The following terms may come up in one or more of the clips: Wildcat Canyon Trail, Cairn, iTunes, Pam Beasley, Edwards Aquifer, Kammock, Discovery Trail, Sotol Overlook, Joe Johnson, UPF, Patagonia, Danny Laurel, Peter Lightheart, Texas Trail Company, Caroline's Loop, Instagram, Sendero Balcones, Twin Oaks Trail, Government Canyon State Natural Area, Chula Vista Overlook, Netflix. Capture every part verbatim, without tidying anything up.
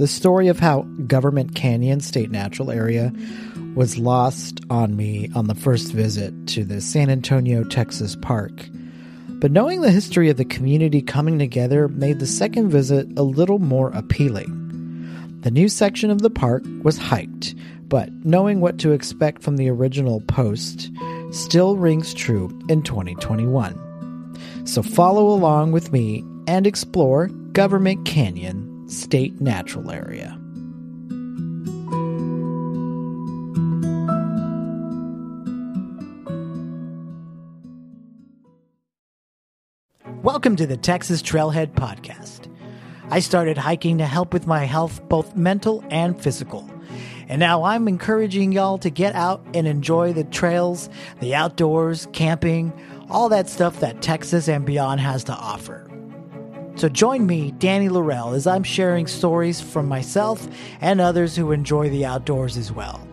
the story of how Government Canyon State Natural Area was lost on me on the first visit to the San Antonio, Texas park. But knowing the history of the community coming together made the second visit a little more appealing. The new section of the park was hyped, but knowing what to expect from the original post still rings true in twenty twenty-one. So follow along with me and explore Government Canyon State Natural Area. Welcome to the Texas Trailhead Podcast. I started hiking to help with my health, both mental and physical. And now I'm encouraging y'all to get out and enjoy the trails, the outdoors, camping, all that stuff that Texas and beyond has to offer. So join me, Danny Laurel, as I'm sharing stories from myself and others who enjoy the outdoors as well.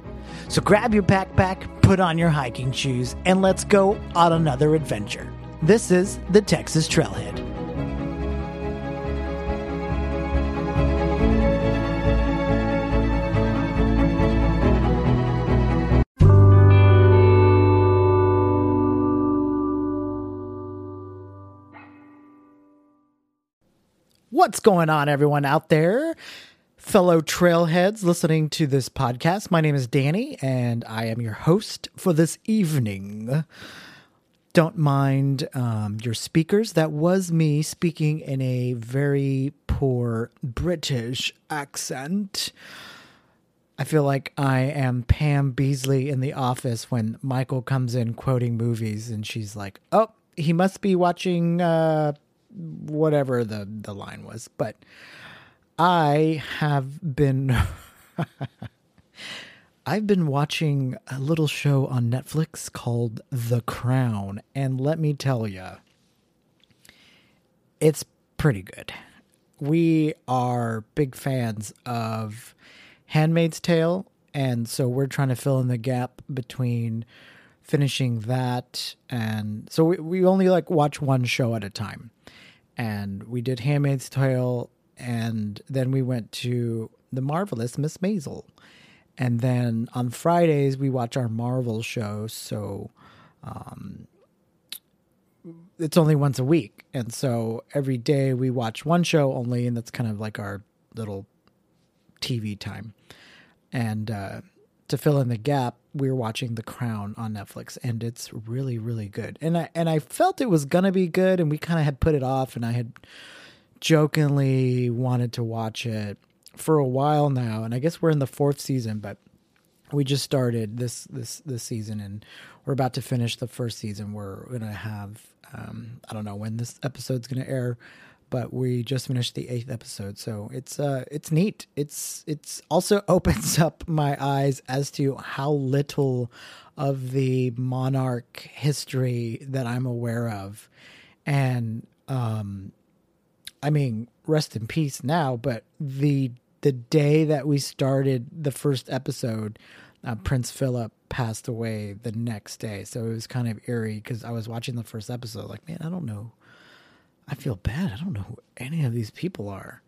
So grab your backpack, put on your hiking shoes, and let's go on another adventure. This is the Texas Trailhead. What's going on, everyone out there? Fellow trailheads listening to this podcast, my name is Danny, and I am your host for this evening. Don't mind um, your speakers. That was me speaking in a very poor British accent. I feel like I am Pam Beasley in The Office when Michael comes in quoting movies and she's like, oh, he must be watching uh, whatever the, the line was. But I have been... I've been watching a little show on Netflix called The Crown, and let me tell you, it's pretty good. We are big fans of Handmaid's Tale, and so we're trying to fill in the gap between finishing that, and so we, we only like watch one show at a time. And we did Handmaid's Tale, and then we went to The Marvelous Miss Maisel. And then on Fridays, we watch our Marvel show, so um, it's only once a week. And so every day we watch one show only, and that's kind of like our little T V time. And uh, to fill in the gap, we were watching The Crown on Netflix, and it's really, really good. And I, and I felt it was going to be good, and we kind of had put it off, and I had jokingly wanted to watch it for a while now, and I guess we're in the fourth season, but we just started this this this season, and we're about to finish the first season. We're gonna have um I don't know when this episode's gonna air, but we just finished the eighth episode, so it's uh it's neat. It's it's also opens up my eyes as to how little of the monarch history that I'm aware of. And um I mean, rest in peace now, but the The day that we started the first episode, uh, Prince Philip passed away the next day. So it was kind of eerie because I was watching the first episode like, man, I don't know. I feel bad. I don't know who any of these people are.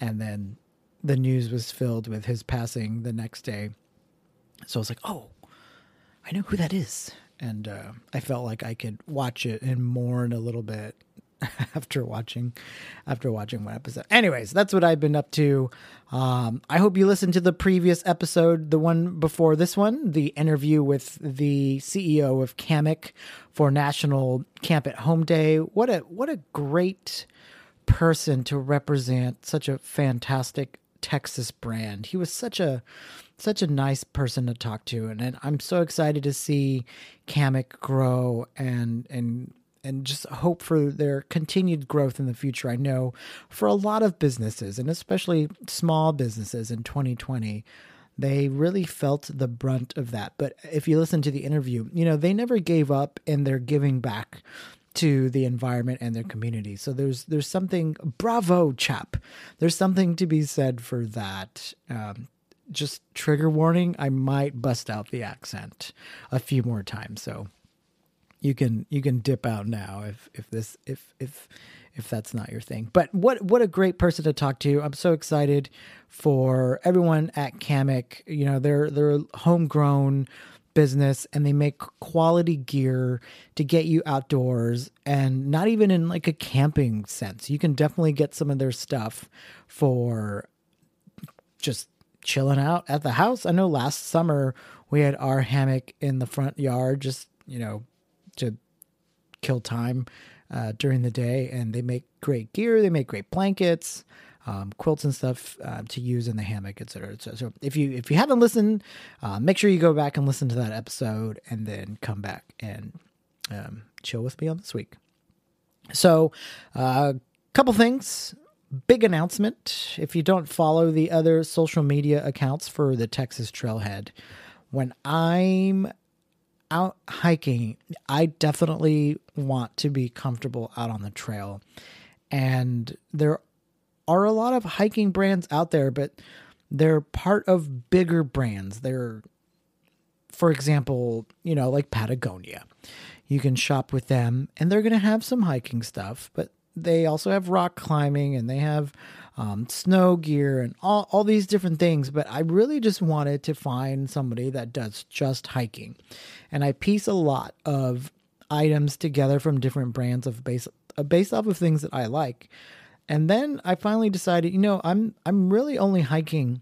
And then the news was filled with his passing the next day. So I was like, oh, I know who that is. And uh, I felt like I could watch it and mourn a little bit after watching after watching one episode. Anyways, that's what I've been up to. um I hope you listened to the previous episode, the one before this one, the interview with the C E O of Kammock for National Camp at Home Day. What a what a great person to represent such a fantastic Texas brand. He was such a such a nice person to talk to, and, and I'm so excited to see Kammock grow and and and just hope for their continued growth in the future. I know for a lot of businesses, and especially small businesses in twenty twenty, they really felt the brunt of that. But if you listen to the interview, you know, they never gave up in their giving back to the environment and their community. So there's there's something, bravo, chap. There's something to be said for that. Um, just trigger warning, I might bust out the accent a few more times, so... You can you can dip out now if if this if if if that's not your thing. But what what a great person to talk to. I'm so excited for everyone at Kamek. You know, they're they're homegrown business and they make quality gear to get you outdoors, and not even in like a camping sense. You can definitely get some of their stuff for just chilling out at the house. I know last summer we had our hammock in the front yard, just, you know, to kill time uh, during the day. And they make great gear. They make great blankets, Um, quilts and stuff uh, to use in the hammock, et cetera, et cetera. So if you if you haven't listened, uh, make sure you go back and listen to that episode and then come back and um, chill with me on this week. So a uh, couple things. Big announcement. If you don't follow the other social media accounts for the Texas Trailhead, when I'm out hiking, I definitely want to be comfortable out on the trail. And there are are a lot of hiking brands out there, but they're part of bigger brands. They're, for example, you know, like Patagonia. You can shop with them and they're going to have some hiking stuff, but they also have rock climbing and they have um, snow gear and all, all these different things. But I really just wanted to find somebody that does just hiking. And I piece a lot of items together from different brands of base, uh, based off of things that I like. And then I finally decided, you know, I'm I'm really only hiking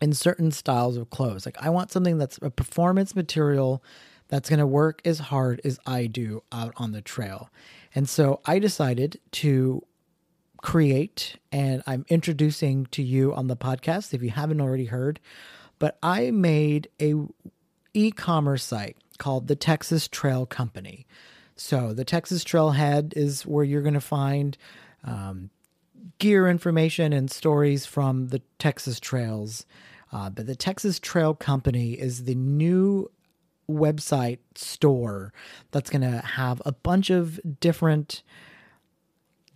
in certain styles of clothes. Like I want something that's a performance material that's going to work as hard as I do out on the trail. And so I decided to create, and I'm introducing to you on the podcast if you haven't already heard, but I made a e-commerce site called the Texas Trail Company. So the Texas Trailhead is where you're going to find Um, gear information and stories from the Texas trails. Uh, but the Texas Trail Company is the new website store that's going to have a bunch of different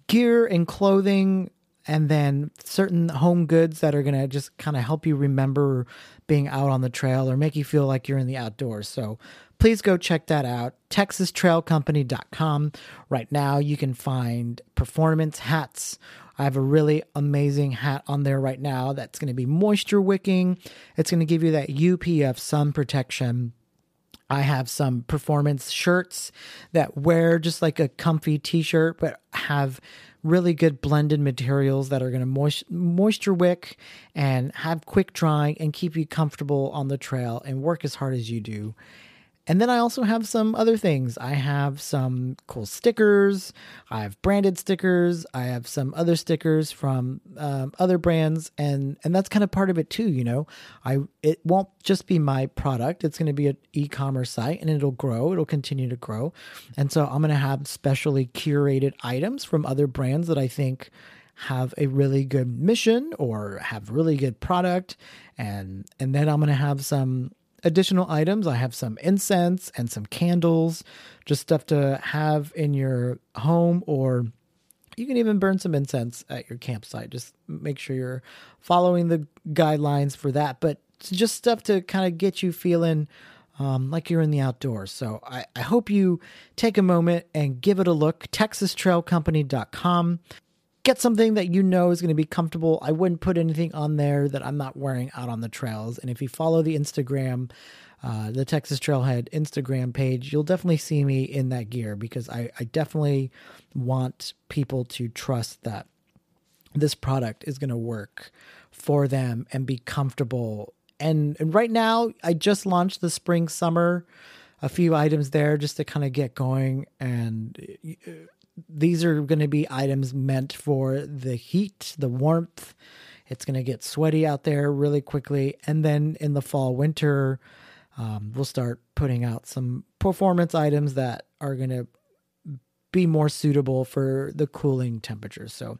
gear and clothing, and then certain home goods that are going to just kind of help you remember being out on the trail or make you feel like you're in the outdoors. So please go check that out, texas trail company dot com. Right now you can find performance hats. I have a really amazing hat on there right now that's going to be moisture wicking. It's going to give you that U P F sun protection. I have some performance shirts that wear just like a comfy t-shirt, but have really good blended materials that are going to moist, moisture wick and have quick drying and keep you comfortable on the trail and work as hard as you do. And then I also have some other things. I have some cool stickers. I have branded stickers. I have some other stickers from um, other brands. And, and that's kind of part of it too, you know. I it won't just be my product. It's going to be an e-commerce site, and it'll grow. It'll continue to grow. And so I'm going to have specially curated items from other brands that I think have a really good mission or have really good product. And, and then I'm going to have some additional items. I have some incense and some candles, just stuff to have in your home, or you can even burn some incense at your campsite. Just make sure you're following the guidelines for that, but just stuff to kind of get you feeling um, like you're in the outdoors. So I, I hope you take a moment and give it a look, texas trail company dot com. Get something that you know is going to be comfortable. I wouldn't put anything on there that I'm not wearing out on the trails. And if you follow the Instagram, uh, the Texas Trailhead Instagram page, you'll definitely see me in that gear, because I, I definitely want people to trust that this product is going to work for them and be comfortable. And, and right now, I just launched the spring summer, a few items there just to kind of get going, and uh, these are going to be items meant for the heat, the warmth. It's going to get sweaty out there really quickly. And then in the fall, winter, um, we'll start putting out some performance items that are going to be more suitable for the cooling temperatures. So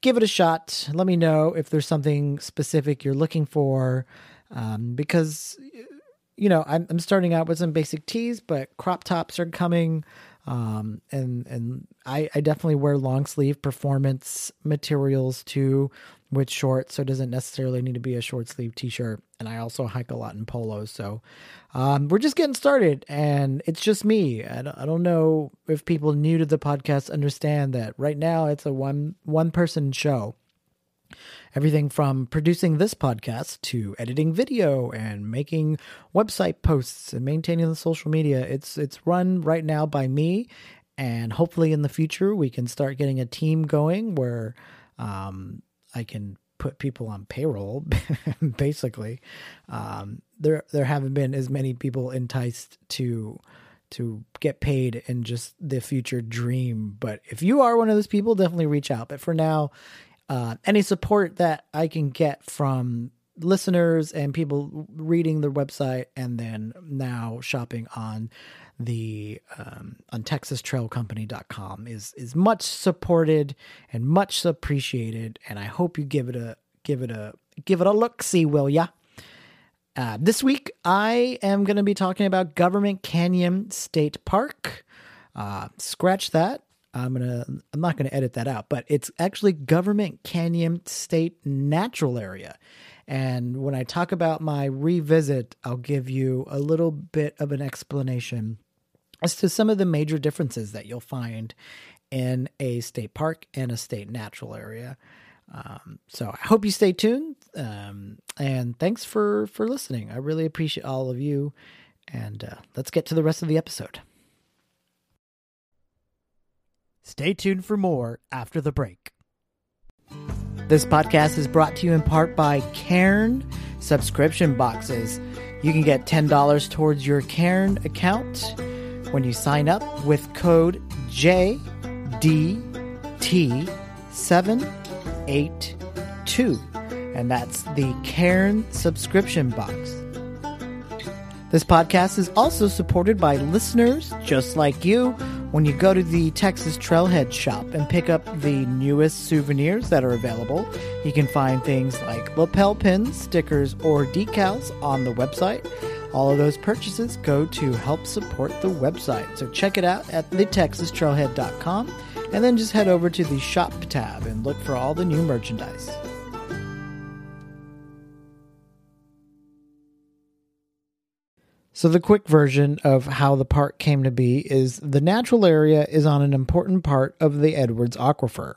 give it a shot. Let me know if there's something specific you're looking for, um, because, you know, I'm, I'm starting out with some basic tees, but crop tops are coming. Um, and, and I, I definitely wear long sleeve performance materials too with shorts. So it doesn't necessarily need to be a short sleeve t-shirt. And I also hike a lot in polos. So, um, we're just getting started and it's just me. I don't, I don't know if people new to the podcast understand that right now it's a one, one person show. Everything from producing this podcast to editing video and making website posts and maintaining the social media. It's it's run right now by me, and hopefully in the future we can start getting a team going where um, I can put people on payroll, basically. Um, there there haven't been as many people enticed to to get paid in just the future dream. But if you are one of those people, definitely reach out. But for now, Uh, any support that I can get from listeners and people reading their website and then now shopping on the um, on Texas Trail Company dot com is is much supported and much appreciated. And I hope you give it a give it a give it a look. See, will ya? Uh, this week I am going to be talking about Government Canyon State Park. Uh, scratch that. I'm gonna. I'm not gonna edit that out, but it's actually Government Canyon State Natural Area, and when I talk about my revisit, I'll give you a little bit of an explanation as to some of the major differences that you'll find in a state park and a state natural area. Um, so I hope you stay tuned, um, and thanks for for listening. I really appreciate all of you, and uh, let's get to the rest of the episode. Stay tuned for more after the break. This podcast is brought to you in part by Cairn subscription boxes. You can get ten dollars towards your Cairn account when you sign up with code J D T seven eight two. And that's the Cairn subscription box. This podcast is also supported by listeners just like you when you go to the Texas Trailhead shop and pick up the newest souvenirs that are available. You can find things like lapel pins, stickers, or decals on the website. All of those purchases go to help support the website. So check it out at the texas trailhead dot com and then just head over to the shop tab and look for all the new merchandise. So the quick version of how the park came to be is the natural area is on an important part of the Edwards Aquifer.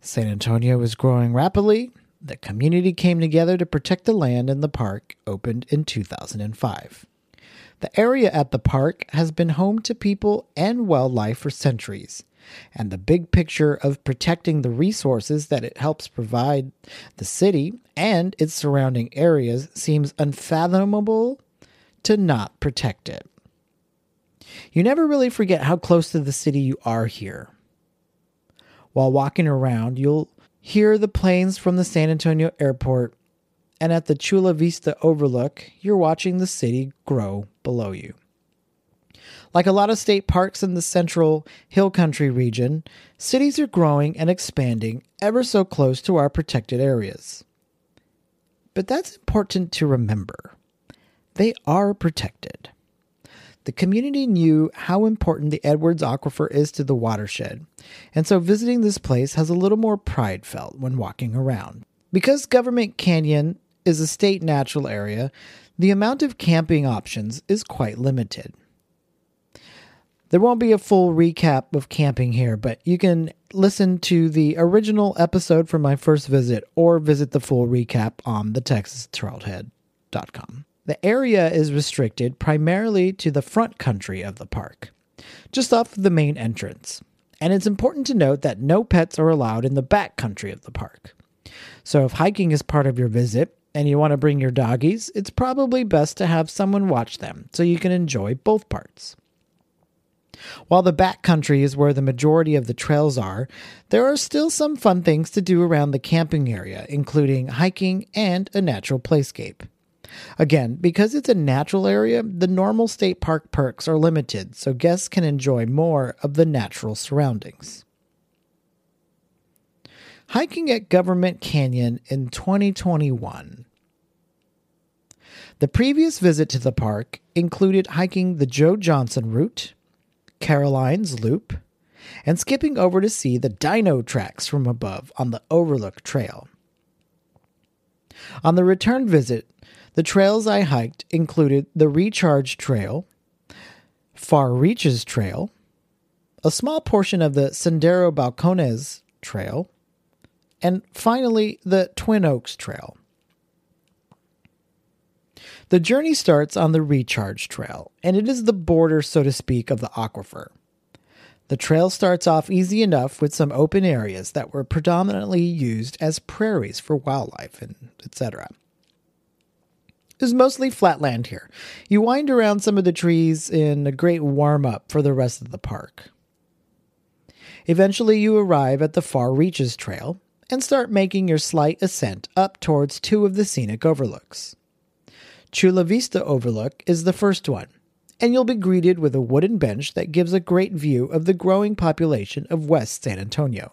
San Antonio was growing rapidly. The community came together to protect the land, and the park opened in two thousand five. The area at the park has been home to people and wildlife for centuries, and the big picture of protecting the resources that it helps provide the city and its surrounding areas seems unfathomable to not protect it. You never really forget how close to the city you are here. While walking around, you'll hear the planes from the San Antonio airport, and at the Chula Vista Overlook, you're watching the city grow below you. Like a lot of state parks in the central hill country region, cities are growing and expanding ever so close to our protected areas. But that's important to remember. They are protected. The community knew how important the Edwards Aquifer is to the watershed, and so visiting this place has a little more pride felt when walking around. Because Government Canyon is a state natural area, the amount of camping options is quite limited. There won't be a full recap of camping here, but you can listen to the original episode from my first visit or visit the full recap on the Texas Trailhead dot com. The area is restricted primarily to the front country of the park, just off the main entrance. And it's important to note that no pets are allowed in the back country of the park. So if hiking is part of your visit and you want to bring your doggies, it's probably best to have someone watch them so you can enjoy both parts. While the back country is where the majority of the trails are, there are still some fun things to do around the camping area, including hiking and a natural playscape. Again, because it's a natural area, the normal state park perks are limited, so guests can enjoy more of the natural surroundings. Hiking at Government Canyon in twenty twenty-one. The previous visit to the park included hiking the Joe Johnson route, Caroline's Loop, and skipping over to see the dino tracks from above on the Overlook Trail. On the return visit, the trails I hiked included the Recharge Trail, Far Reaches Trail, a small portion of the Sendero Balcones Trail, and finally the Twin Oaks Trail. The journey starts on the Recharge Trail, and it is the border, so to speak, of the aquifer. The trail starts off easy enough with some open areas that were predominantly used as prairies for wildlife, and et cetera. There's mostly flat land here. You wind around some of the trees in a great warm-up for the rest of the park. Eventually, you arrive at the Far Reaches Trail and start making your slight ascent up towards two of the scenic overlooks. Chula Vista Overlook is the first one, and you'll be greeted with a wooden bench that gives a great view of the growing population of West San Antonio.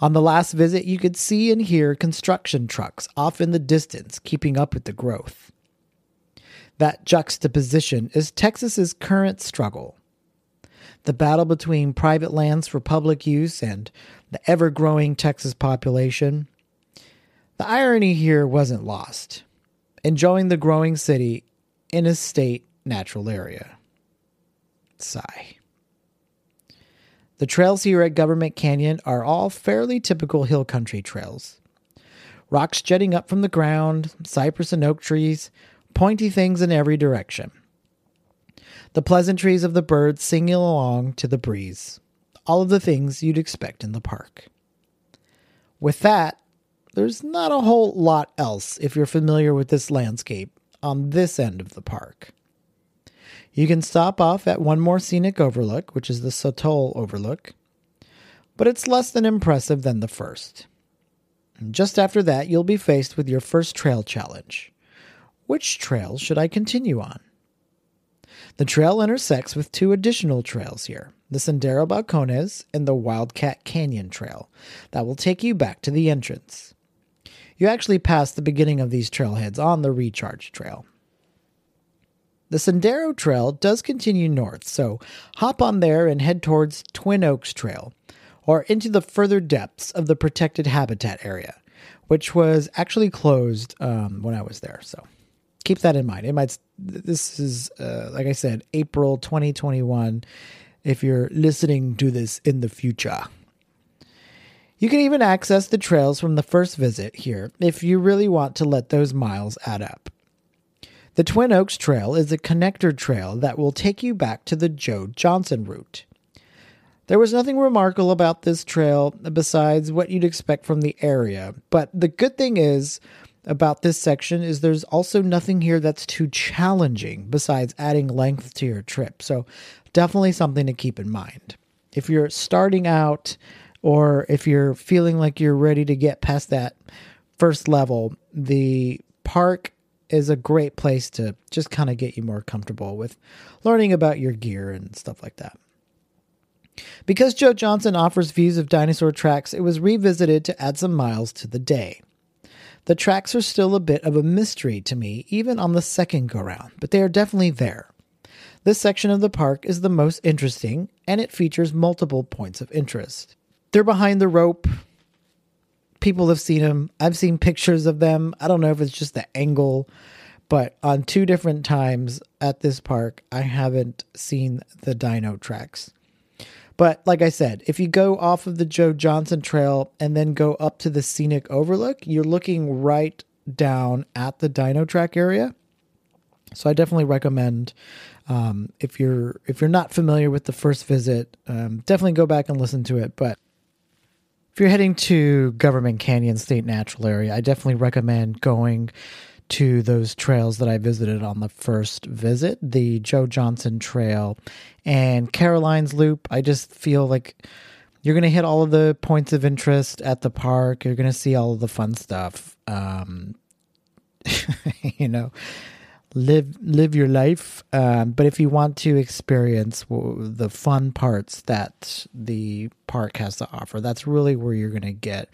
On the last visit, you could see and hear construction trucks off in the distance keeping up with the growth. That juxtaposition is Texas's current struggle. The battle between private lands for public use and the ever-growing Texas population. The irony here wasn't lost. Enjoying the growing city in a state natural area. Sigh. The trails here at Government Canyon are all fairly typical hill country trails. Rocks jutting up from the ground, cypress and oak trees, pointy things in every direction. The pleasantries of the birds singing along to the breeze. All of the things you'd expect in the park. With that, there's not a whole lot else if you're familiar with this landscape on this end of the park. You can stop off at one more scenic overlook, which is the Sotol Overlook, but it's less than impressive than the first. And just after that, you'll be faced with your first trail challenge. Which trail should I continue on? The trail intersects with two additional trails here, the Sendero Balcones and the Wildcat Canyon Trail, that will take you back to the entrance. You actually pass the beginning of these trailheads on the Recharge Trail. The Sendero Trail does continue north, so hop on there and head towards Twin Oaks Trail, or into the further depths of the protected habitat area, which was actually closed um, when I was there. So keep that in mind. It might. This is, uh, like I said, April twenty twenty-one, if you're listening to this in the future. You can even access the trails from the first visit here if you really want to let those miles add up. The Twin Oaks Trail is a connector trail that will take you back to the Joe Johnson route. There was nothing remarkable about this trail besides what you'd expect from the area, but the good thing is about this section is there's also nothing here that's too challenging besides adding length to your trip, so definitely something to keep in mind. If you're starting out or if you're feeling like you're ready to get past that first level, the park is a great place to just kind of get you more comfortable with learning about your gear and stuff like that. Because Joe Johnson offers views of dinosaur tracks, it was revisited to add some miles to the day. The tracks are still a bit of a mystery to me, even on the second go-round, but they are definitely there. This section of the park is the most interesting, and it features multiple points of interest. They're behind the rope. People have seen them. I've seen pictures of them. I don't know if it's just the angle, but on two different times at this park, I haven't seen the dino tracks. But like I said, if you go off of the Joe Johnson Trail and then go up to the scenic overlook, you're looking right down at the dino track area. So I definitely recommend um, if you're if you're not familiar with the first visit, um, definitely go back and listen to it. But if you're heading to Government Canyon State Natural Area, I definitely recommend going to those trails that I visited on the first visit, the Joe Johnson Trail and Caroline's Loop. I just feel like you're going to hit all of the points of interest at the park. You're going to see all of the fun stuff. Um, you know, live live your life. Um, but if you want to experience the fun parts that the park has to offer, that's really where you're going to get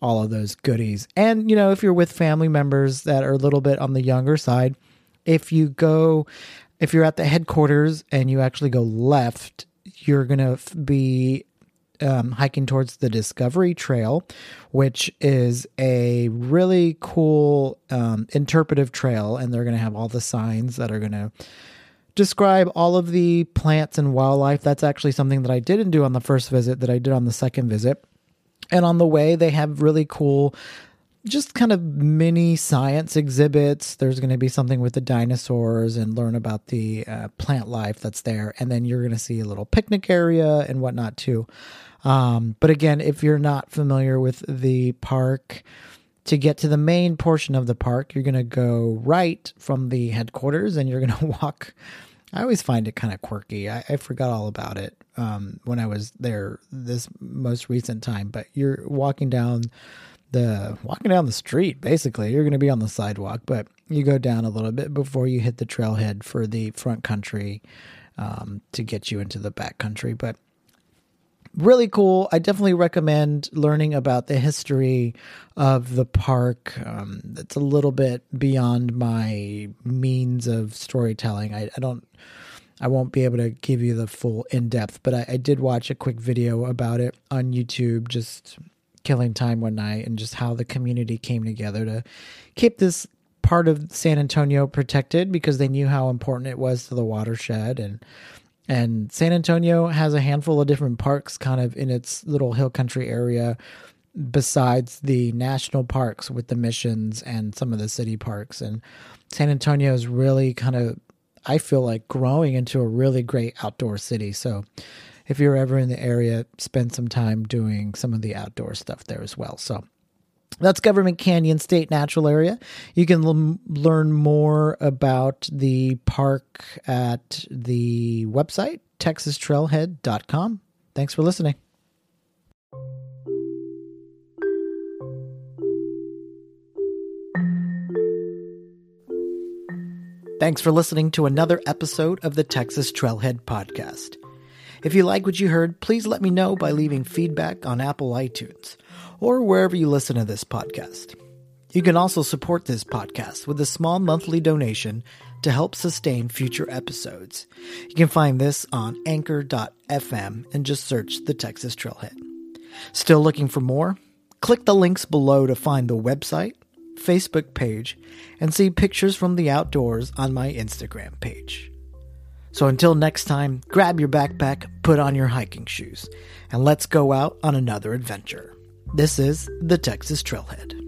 all of those goodies. And, you know, if you're with family members that are a little bit on the younger side, if you go if you're at the headquarters and you actually go left, you're going to be um, hiking towards the Discovery Trail, which is a really cool um, interpretive trail. And they're going to have all the signs that are going to describe all of the plants and wildlife. That's actually something that I didn't do on the first visit that I did on the second visit. And on the way, they have really cool, just kind of mini science exhibits. There's going to be something with the dinosaurs and learn about the uh, plant life that's there. And then you're going to see a little picnic area and whatnot too. Um, but again, if you're not familiar with the park, to get to the main portion of the park, you're going to go right from the headquarters and you're going to walk. I always find it kind of quirky. I, I forgot all about it um, when I was there this most recent time. But you're walking down the walking down the street, basically. You're going to be on the sidewalk, but you go down a little bit before you hit the trailhead for the front country um, to get you into the back country. But really cool. I definitely recommend learning about the history of the park. Um, it's a little bit beyond my means of storytelling. I, I don't, I won't be able to give you the full in-depth, but I, I did watch a quick video about it on YouTube, just killing time one night, and just how the community came together to keep this part of San Antonio protected because they knew how important it was to the watershed. And And San Antonio has a handful of different parks kind of in its little hill country area besides the national parks with the missions and some of the city parks. And San Antonio is really kind of, I feel like, growing into a really great outdoor city. So if you're ever in the area, spend some time doing some of the outdoor stuff there as well. So that's Government Canyon State Natural Area. You can l- learn more about the park at the website, texas trailhead dot com. Thanks for listening. Thanks for listening to another episode of the Texas Trailhead Podcast. If you like what you heard, please let me know by leaving feedback on Apple iTunes or wherever you listen to this podcast. You can also support this podcast with a small monthly donation to help sustain future episodes. You can find this on anchor dot f m and just search the Texas Trailhead. Still looking for more? Click the links below to find the website, Facebook page, and see pictures from the outdoors on my Instagram page. So until next time, grab your backpack, put on your hiking shoes, and let's go out on another adventure. This is the Texas Trailhead.